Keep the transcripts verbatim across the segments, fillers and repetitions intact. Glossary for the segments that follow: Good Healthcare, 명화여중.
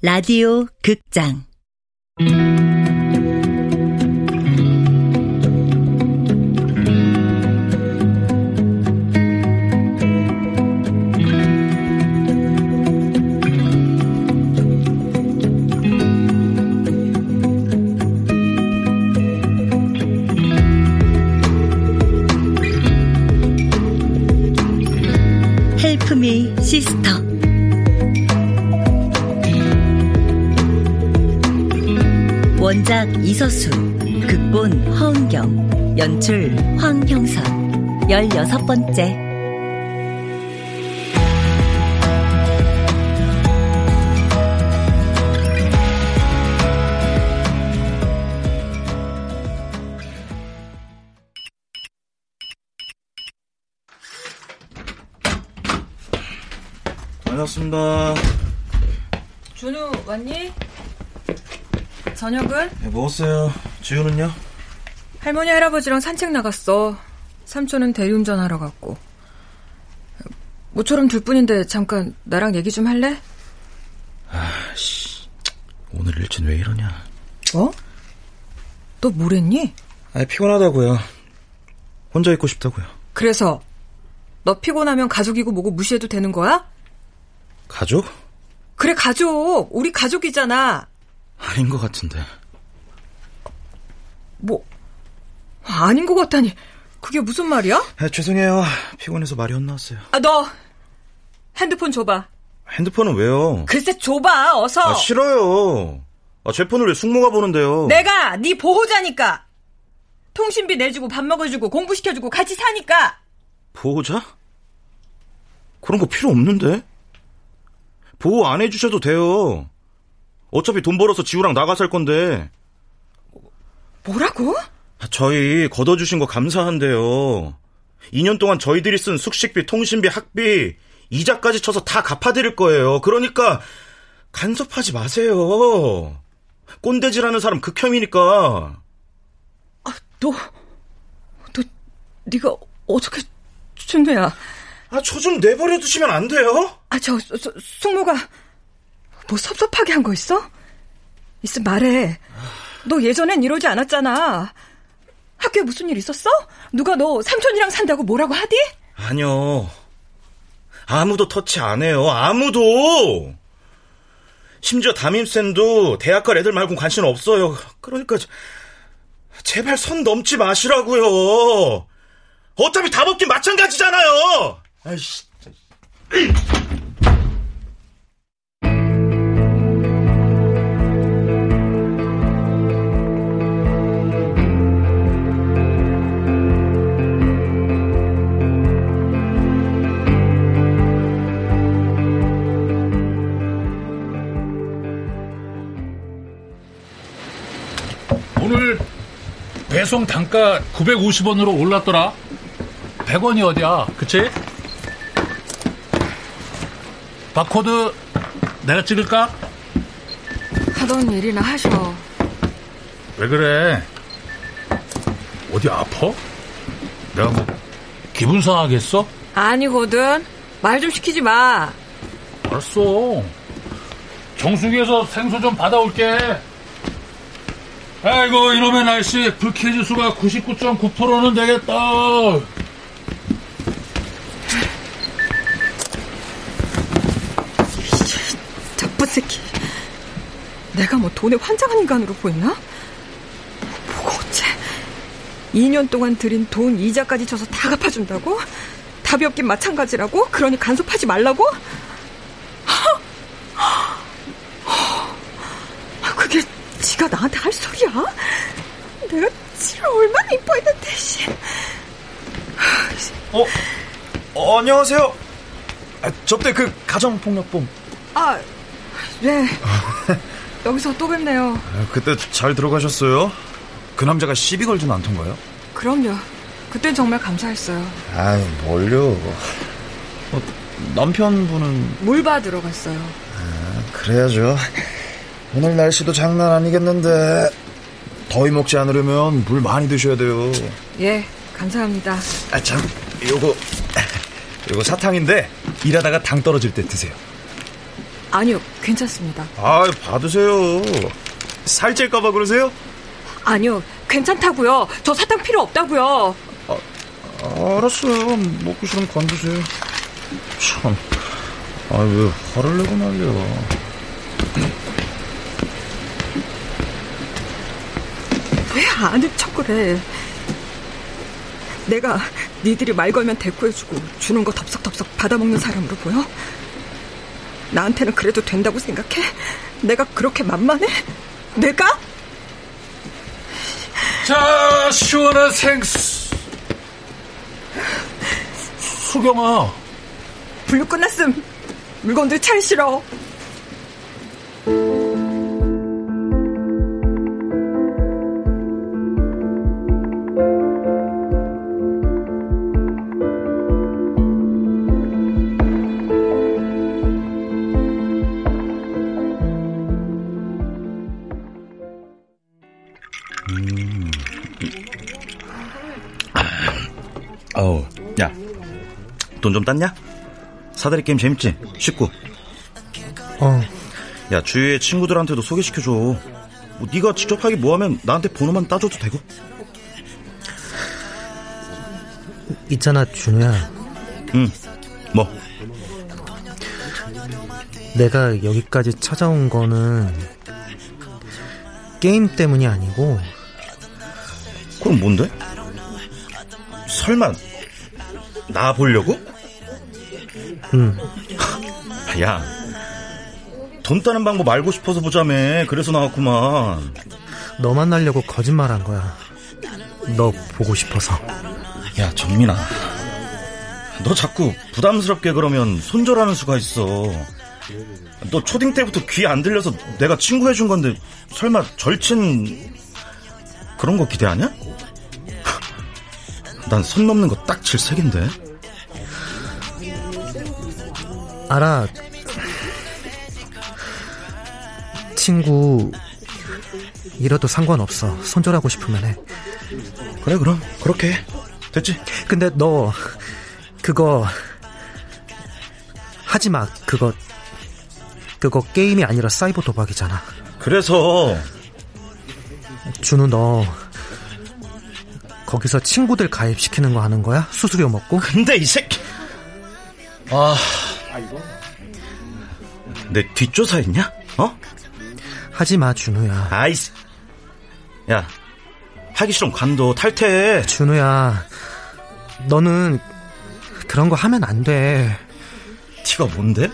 라디오 극장 헬프미 시스터 원작 이서수, 극본 허은경, 연출 황형선, 열여섯 번째. 반갑습니다. 준우 왔니? 저녁은? 네, 먹었어요. 지우는요? 할머니, 할아버지랑 산책 나갔어. 삼촌은 대리운전하러 갔고. 모처럼 둘 뿐인데 잠깐 나랑 얘기 좀 할래? 아씨, 오늘 일진 왜 이러냐. 어? 너 뭘 했니? 아니, 피곤하다고요. 혼자 있고 싶다고요. 그래서? 너 피곤하면 가족이고 뭐고 무시해도 되는 거야? 가족? 그래, 가족. 우리 가족이잖아. 아닌 것 같은데. 뭐 아닌 것 같다니, 그게 무슨 말이야? 아, 죄송해요. 피곤해서 말이 혼났어요. 아, 너 핸드폰 줘봐. 핸드폰은 왜요? 글쎄, 줘봐, 어서. 아, 싫어요. 아, 제 폰을 왜 숙모가 보는데요? 내가 네 보호자니까. 통신비 내주고 밥 먹여주고 공부시켜주고 같이 사니까. 보호자? 그런 거 필요 없는데. 보호 안 해주셔도 돼요. 어차피 돈 벌어서 지우랑 나가 살 건데. 뭐라고? 저희 걷어주신 거 감사한데요. 이 년 동안 저희들이 쓴 숙식비, 통신비, 학비, 이자까지 쳐서 다 갚아드릴 거예요. 그러니까 간섭하지 마세요. 꼰대질하는 사람 극혐이니까. 아, 너, 너, 네가 어떻게 준우야? 아, 저 좀 내버려 두시면 안 돼요? 아, 저, 저 숙모가... 뭐 섭섭하게 한 거 있어? 있으면 말해. 너 예전엔 이러지 않았잖아. 학교에 무슨 일 있었어? 누가 너 삼촌이랑 산다고 뭐라고 하디? 아니요. 아무도 터치 안 해요. 아무도. 심지어 담임쌤도 대학갈 애들 말고는 관심 없어요. 그러니까 제발 선 넘지 마시라고요. 어차피 다 벗긴 마찬가지잖아요. 아이씨. 오늘 배송 단가 구백오십 원으로 올랐더라. 백 원이 어디야, 그치? 바코드 내가 찍을까? 하던 일이나 하셔. 왜 그래? 어디 아파? 내가 뭐 기분 상하겠어? 아니거든. 말 좀 시키지 마. 알았어. 정수기에서 생수 좀 받아올게. 아이고, 이놈의 날씨. 불쾌지수가 구십구 점 구 퍼센트는 되겠다. 나쁜 새끼. 내가 뭐 돈에 환장한 인간으로 보이나? 뭐가 어째. 이 년 동안 들인 돈 이자까지 쳐서 다 갚아준다고? 답이 없긴 마찬가지라고? 그러니 간섭하지 말라고? 그게... 지가 나한테 할 소리야? 내가 지를 얼마나 이뻐했는데. 어, 어, 안녕하세요. 아, 접대 그 가정폭력범. 아, 네. 여기서 또 뵙네요. 아, 그때 잘 들어가셨어요? 그 남자가 시비 걸지는 않던가요? 그럼요. 그땐 정말 감사했어요. 아이, 뭘요. 어, 남편분은? 물바 들어갔어요. 아, 그래야죠. 오늘 날씨도 장난 아니겠는데. 더위 먹지 않으려면 물 많이 드셔야 돼요. 예, 감사합니다. 아, 참, 요거 요거 사탕인데 일하다가 당 떨어질 때 드세요. 아니요, 괜찮습니다. 아, 받으세요. 살찔까봐 그러세요? 아니요, 괜찮다고요. 저 사탕 필요 없다고요. 아, 알았어요. 먹기 싫으면 건드세요. 참, 아, 왜 화를 내고 난리야. 왜 아는 척을 해? 내가 니들이 말 걸면 대꾸해주고 주는 거 덥석덥석 받아먹는 사람으로 보여? 나한테는 그래도 된다고 생각해? 내가 그렇게 만만해? 내가? 자, 시원한 생수. 수경아, 분류 끝났음. 물건들 차리 싫어. 돈 좀 땄냐? 사다리 게임 재밌지? 쉽고. 어. 야, 주위에 친구들한테도 소개시켜줘. 뭐 네가 직접 하기 뭐하면 나한테 번호만 따줘도 되고. 있잖아, 준우야. 응, 뭐? 내가 여기까지 찾아온 거는 게임 때문이 아니고. 그럼 뭔데? 설마 나 보려고? 응. 야, 돈 따는 방법 알고 싶어서 보자며. 그래서 나왔구만. 너 만나려고 거짓말한 거야. 너 보고 싶어서. 야, 정민아, 너 자꾸 부담스럽게 그러면 손절하는 수가 있어. 너 초딩 때부터 귀 안 들려서 내가 친구 해준 건데 설마 절친 그런 거 기대하냐? 난 선 넘는 거 딱 질색인데. 알아. 친구 이래도 상관없어. 손절하고 싶으면 해. 그래, 그럼 그렇게 해. 됐지? 근데 너 그거 하지마. 그거 그거 게임이 아니라 사이버 도박이잖아. 그래서 준우, 너 거기서 친구들 가입시키는 거 하는 거야? 수수료 먹고? 근데 이 새끼... 아... 내 뒷조사했냐? 어? 하지마, 준우야. 아이씨... 야, 하기 싫으면 관둬. 탈퇴해. 준우야, 너는 그런 거 하면 안 돼. 네가 뭔데?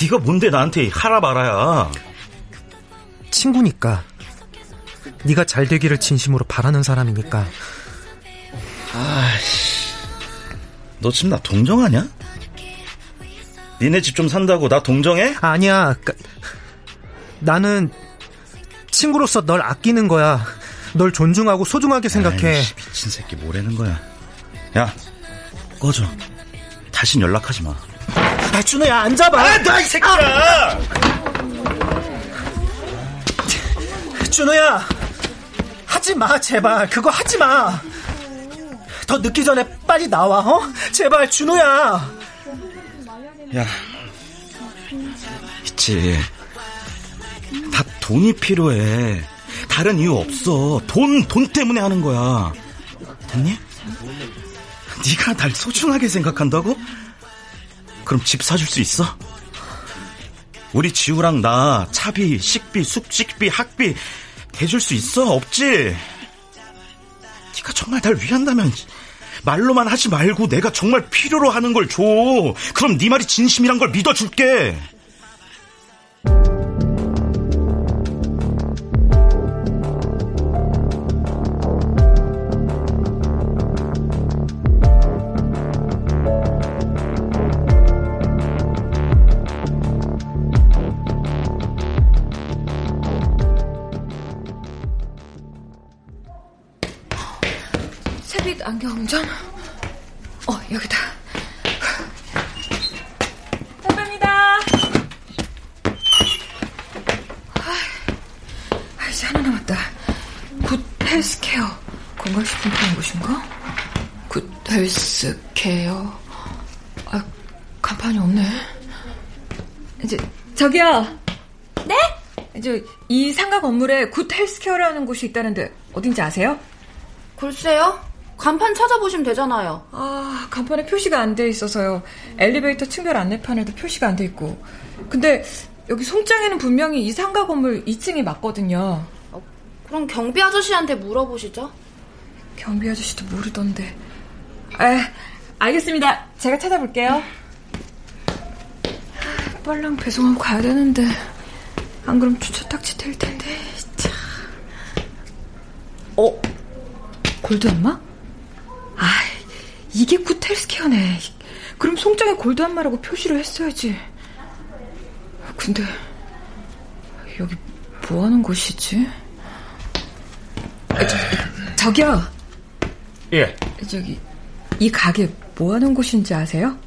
네가 뭔데 나한테 하라 말아야. 친구니까. 네가 잘 되기를 진심으로 바라는 사람이니까. 아이씨, 너 지금 나 동정하냐? 니네 집 좀 산다고 나 동정해? 아니야. 까, 나는 친구로서 널 아끼는 거야. 널 존중하고 소중하게 생각해. 아이씨, 미친 새끼 뭐라는 거야. 야, 꺼져. 다신 연락하지 마. 아, 준호야, 안 잡아. 아, 나 이 새끼야. 아! 준호야, 하지마, 제발. 그거 하지마. 더 늦기 전에 빨리 나와. 어? 제발, 준우야. 야, 있지. 다 돈이 필요해. 다른 이유 없어. 돈, 돈 때문에 하는 거야. 됐니? 네가 날 소중하게 생각한다고? 그럼 집 사줄 수 있어? 우리 지우랑 나 차비, 식비, 숙식비, 학비 대줄 수 있어? 없지? 네가 정말 날 위한다면 말로만 하지 말고 내가 정말 필요로 하는 걸 줘. 그럼 네 말이 진심이란 걸 믿어줄게. 새빛 안경점? 어, 여기다. 감사합니다. 아, 이제 하나 남았다. 굿 헬스케어 건강식품 파는 곳인가? 굿 헬스케어. 아, 간판이 없네. 저, 저기요. 네? 저, 이 상가 건물에 굿 헬스케어라는 곳이 있다는데 어딘지 아세요? 글쎄요. 간판 찾아보시면 되잖아요. 아, 간판에 표시가 안 돼 있어서요. 엘리베이터 층별 안내판에도 표시가 안 돼 있고. 근데 여기 송장에는 분명히 이 상가 건물 이 층이 맞거든요. 어, 그럼 경비 아저씨한테 물어보시죠. 경비 아저씨도 모르던데. 에, 알겠습니다. 제가 찾아볼게요. 빨랑 배송하고 가야 되는데 안 그럼 주차 딱지 될 텐데. 참. 어? 골드 엄마? 아, 이게 굿 헬스케어네. 그럼 송장에 골드 엄마라고 표시를 했어야지. 근데 여기 뭐 하는 곳이지? 아, 저, 저기요. 예. 저기 이 가게 뭐 하는 곳인지 아세요?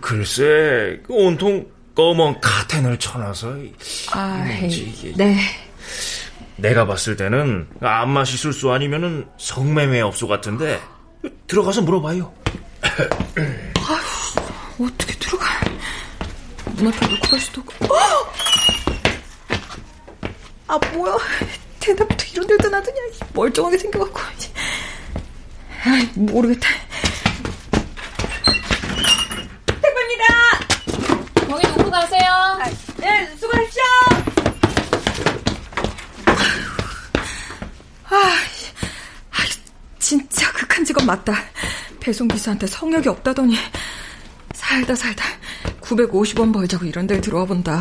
글쎄, 온통 검은 카텐을 쳐놔서. 아, 이게. 네. 내가 봤을 때는 안마시술소 아니면은 성매매업소 같은데 들어가서 물어봐요. 아휴, 어떻게 들어가? 문 앞에 놓고 갈 수도 없고. 아, 뭐야? 대답부터 이런 데도 놔두냐? 멀쩡하게 생겨갖고. 아, 모르겠다. 거기 놓고 가세요. 아, 네, 수고하십시오. 아휴, 아, 진짜 극한 직업 맞다. 배송기사한테 성역이 없다더니 살다 살다 구백오십 원 벌자고 이런 데 들어와 본다.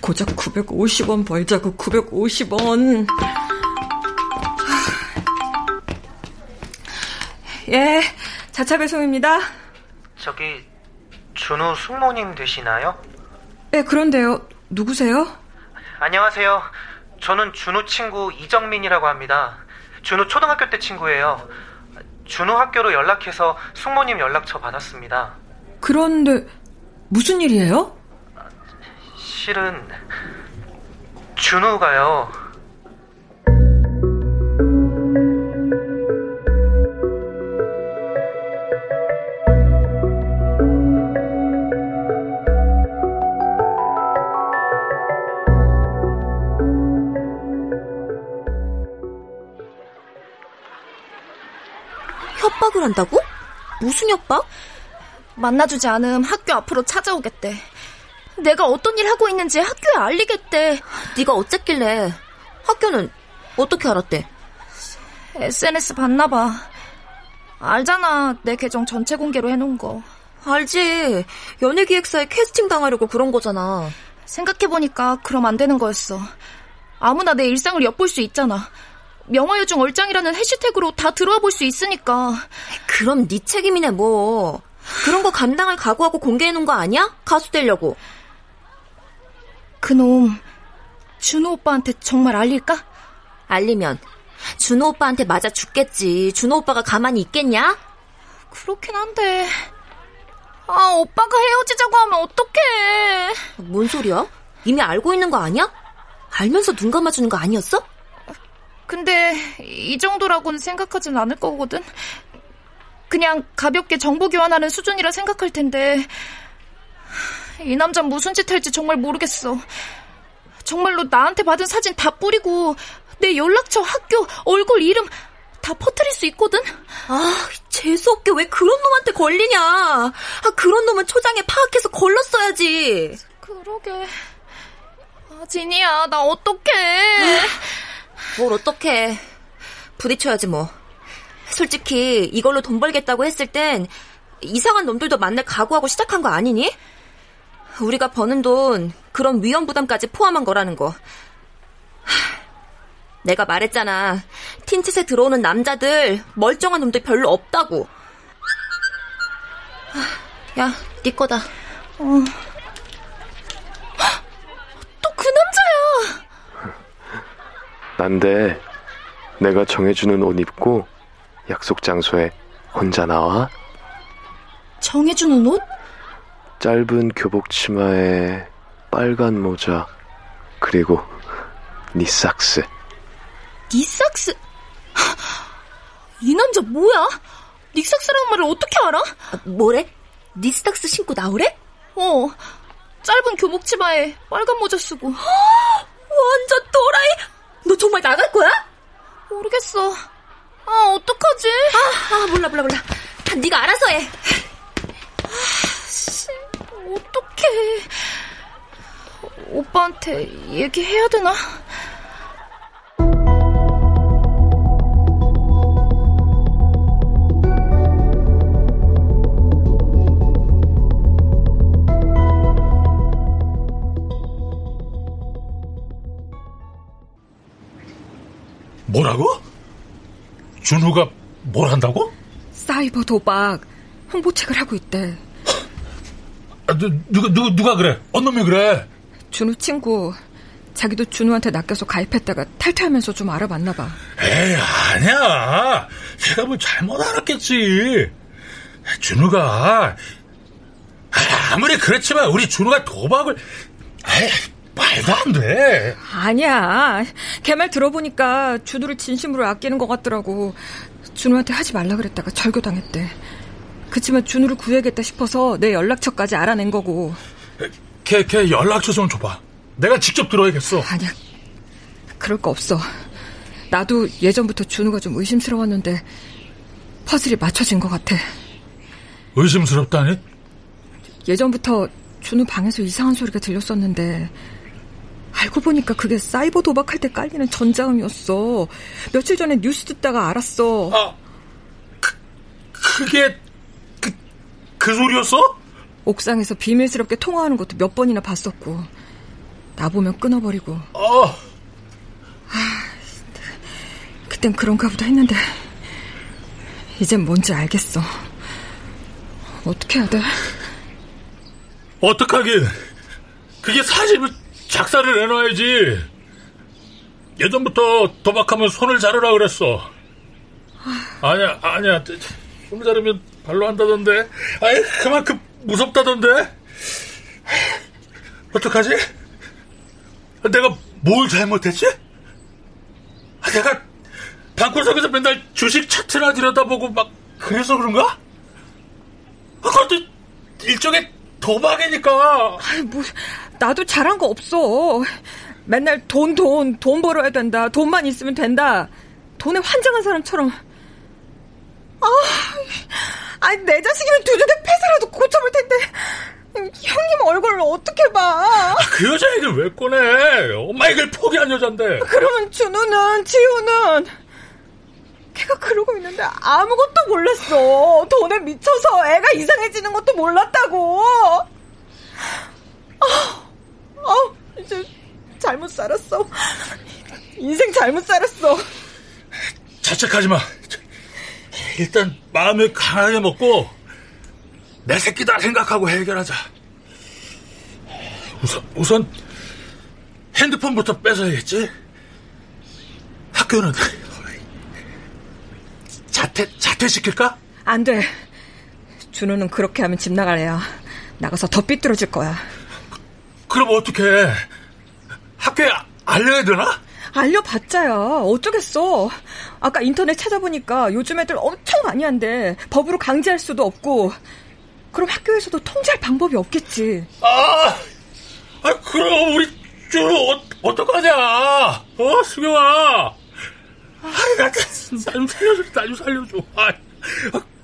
고작 구백오십 원 벌자고 구백오십 원. 아. 예, 자차 배송입니다. 저기 준호 숙모님 되시나요? 네, 그런데요. 누구세요? 안녕하세요. 저는 준호 친구 이정민이라고 합니다. 준호 초등학교 때 친구예요. 준호 학교로 연락해서 숙모님 연락처 받았습니다. 그런데 무슨 일이에요? 아, 실은 준호가요. 협박을 한다고? 무슨 협박? 만나주지 않음 학교 앞으로 찾아오겠대. 내가 어떤 일 하고 있는지 학교에 알리겠대. 네가 어쨌길래? 학교는 어떻게 알았대? 에스엔에스 봤나 봐. 알잖아, 내 계정 전체 공개로 해놓은 거. 알지. 연예기획사에 캐스팅 당하려고 그런 거잖아. 생각해보니까 그럼 안 되는 거였어. 아무나 내 일상을 엿볼 수 있잖아. 명화여중 얼짱이라는 해시태그로 다 들어와 볼 수 있으니까. 그럼 네 책임이네 뭐. 그런 거 감당할 각오하고 공개해놓은 거 아니야? 가수 되려고. 그놈 준호 오빠한테 정말 알릴까? 알리면 준호 오빠한테 맞아 죽겠지. 준호 오빠가 가만히 있겠냐? 그렇긴 한데. 아, 오빠가 헤어지자고 하면 어떡해. 뭔 소리야? 이미 알고 있는 거 아니야? 알면서 눈 감아주는 거 아니었어? 근데 이 정도라고는 생각하진 않을 거거든. 그냥 가볍게 정보 교환하는 수준이라 생각할 텐데 이 남자 무슨 짓 할지 정말 모르겠어. 정말로 나한테 받은 사진 다 뿌리고 내 연락처, 학교, 얼굴, 이름 다 퍼뜨릴 수 있거든. 아, 재수없게 왜 그런 놈한테 걸리냐. 아, 그런 놈은 초장에 파악해서 걸렀어야지. 그러게. 아, 진이야, 나 어떡해. 뭘 어떡해. 부딪혀야지 뭐. 솔직히 이걸로 돈 벌겠다고 했을 땐 이상한 놈들도 만날 각오하고 시작한 거 아니니? 우리가 버는 돈, 그런 위험 부담까지 포함한 거라는 거. 내가 말했잖아. 틴칫에 들어오는 남자들 멀쩡한 놈들 별로 없다고. 야, 네 거다. 어. 또 그 남자야. 난데 내가 정해주는 옷 입고 약속 장소에 혼자 나와. 정해주는 옷? 짧은 교복 치마에 빨간 모자, 그리고 니삭스. 니삭스? 이 남자 뭐야? 니삭스라는 말을 어떻게 알아? 아, 뭐래? 니삭스 신고 나오래? 어. 짧은 교복 치마에 빨간 모자 쓰고. 완전 도라이. 너 정말 나갈 거야? 모르겠어. 아, 어떡하지? 아, 아 몰라 몰라 몰라. 다 네가 알아서 해. 아, 씨, 어떡해. 오빠한테 얘기해야 되나? 뭐라고? 준우가 뭘 한다고? 사이버 도박 홍보책을 하고 있대. 아, 누, 누가, 누, 누가 그래? 어느 놈이 그래? 준우 친구. 자기도 준우한테 낚여서 가입했다가 탈퇴하면서 좀 알아봤나 봐. 에이, 아니야. 제가 뭐 잘못 알았겠지. 준우가 아무리 그렇지만 우리 준우가 도박을... 에이, 말도 안 돼. 아니야. 걔 말 들어보니까 준우를 진심으로 아끼는 것 같더라고. 준우한테 하지 말라 그랬다가 절교당했대. 그치만 준우를 구해야겠다 싶어서 내 연락처까지 알아낸 거고. 걔, 걔 연락처 좀 줘봐. 내가 직접 들어야겠어. 아니야. 그럴 거 없어. 나도 예전부터 준우가 좀 의심스러웠는데 퍼즐이 맞춰진 것 같아. 의심스럽다니? 예전부터 준우 방에서 이상한 소리가 들렸었는데 알고 보니까 그게 사이버 도박할 때 깔리는 전자음이었어. 며칠 전에 뉴스 듣다가 알았어. 아, 그, 그게 그, 그 소리였어? 옥상에서 비밀스럽게 통화하는 것도 몇 번이나 봤었고 나 보면 끊어버리고. 어. 아, 그땐 그런가 보다 했는데 이젠 뭔지 알겠어. 어떻게 해야 돼? 어떡하긴. 그게 사실을 작사를 해놔야지. 예전부터 도박하면 손을 자르라 그랬어. 아니야, 아니야. 손을 자르면 발로 한다던데. 아니, 그만큼 무섭다던데. 어떡하지? 내가 뭘 잘못했지? 내가 방구석에서 맨날 주식 차트나 들여다보고 막 그래서 그런가? 그것도 일종의 도박이니까. 아니, 뭐, 나도 잘한 거 없어. 맨날 돈, 돈, 돈 벌어야 된다. 돈만 있으면 된다. 돈에 환장한 사람처럼. 아, 아니, 내 자식이면 두둑에 폐사라도 고쳐볼 텐데. 형님 얼굴을 어떻게 봐. 그 여자 얘기를 왜 꺼내? 엄마 얘기를 포기한 여잔데. 그러면 준우는, 지우는. 걔가 그러고 있는데 아무것도 몰랐어. 돈에 미쳐서 애가 이상해지는 것도 몰랐다고. 아, 아, 이제 잘못 살았어. 인생 잘못 살았어. 자책하지 마. 일단 마음을 가난하게 먹고 내 새끼다 생각하고 해결하자. 우선, 우선 핸드폰부터 뺏어야겠지. 학교는... 자퇴, 자퇴시킬까? 안 돼. 준우는 그렇게 하면 집 나갈 애야. 나가서 더 삐뚤어질 거야. 그, 그럼 어떡해. 학교에 알려야 되나? 알려봤자야 어쩌겠어. 아까 인터넷 찾아보니까 요즘 애들 엄청 많이 한대. 법으로 강제할 수도 없고. 그럼 학교에서도 통제할 방법이 없겠지. 아, 아 그럼 우리 준우 어, 어떡하냐. 어, 수경아. 아니, 나 좀 살려줘, 나 좀 살려줘. 아이,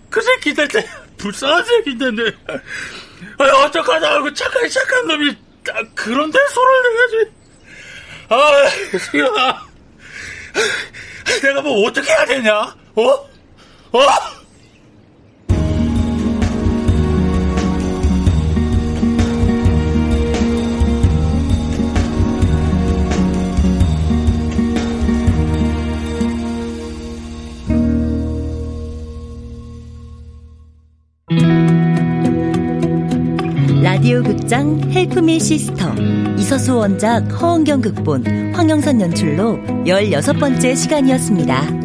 그 새끼들 때 불쌍한 새끼인데. 아, 어떡하냐고 착한 착한 놈이 아, 그런데 손을 내야지. 아, 수경아, 내가 뭐 어떻게 해야 되냐? 어? 어? 라디오 극장 헬프미 시스터 이서수 원작 허은경 극본 황영선 연출로 열여섯 번째 시간이었습니다.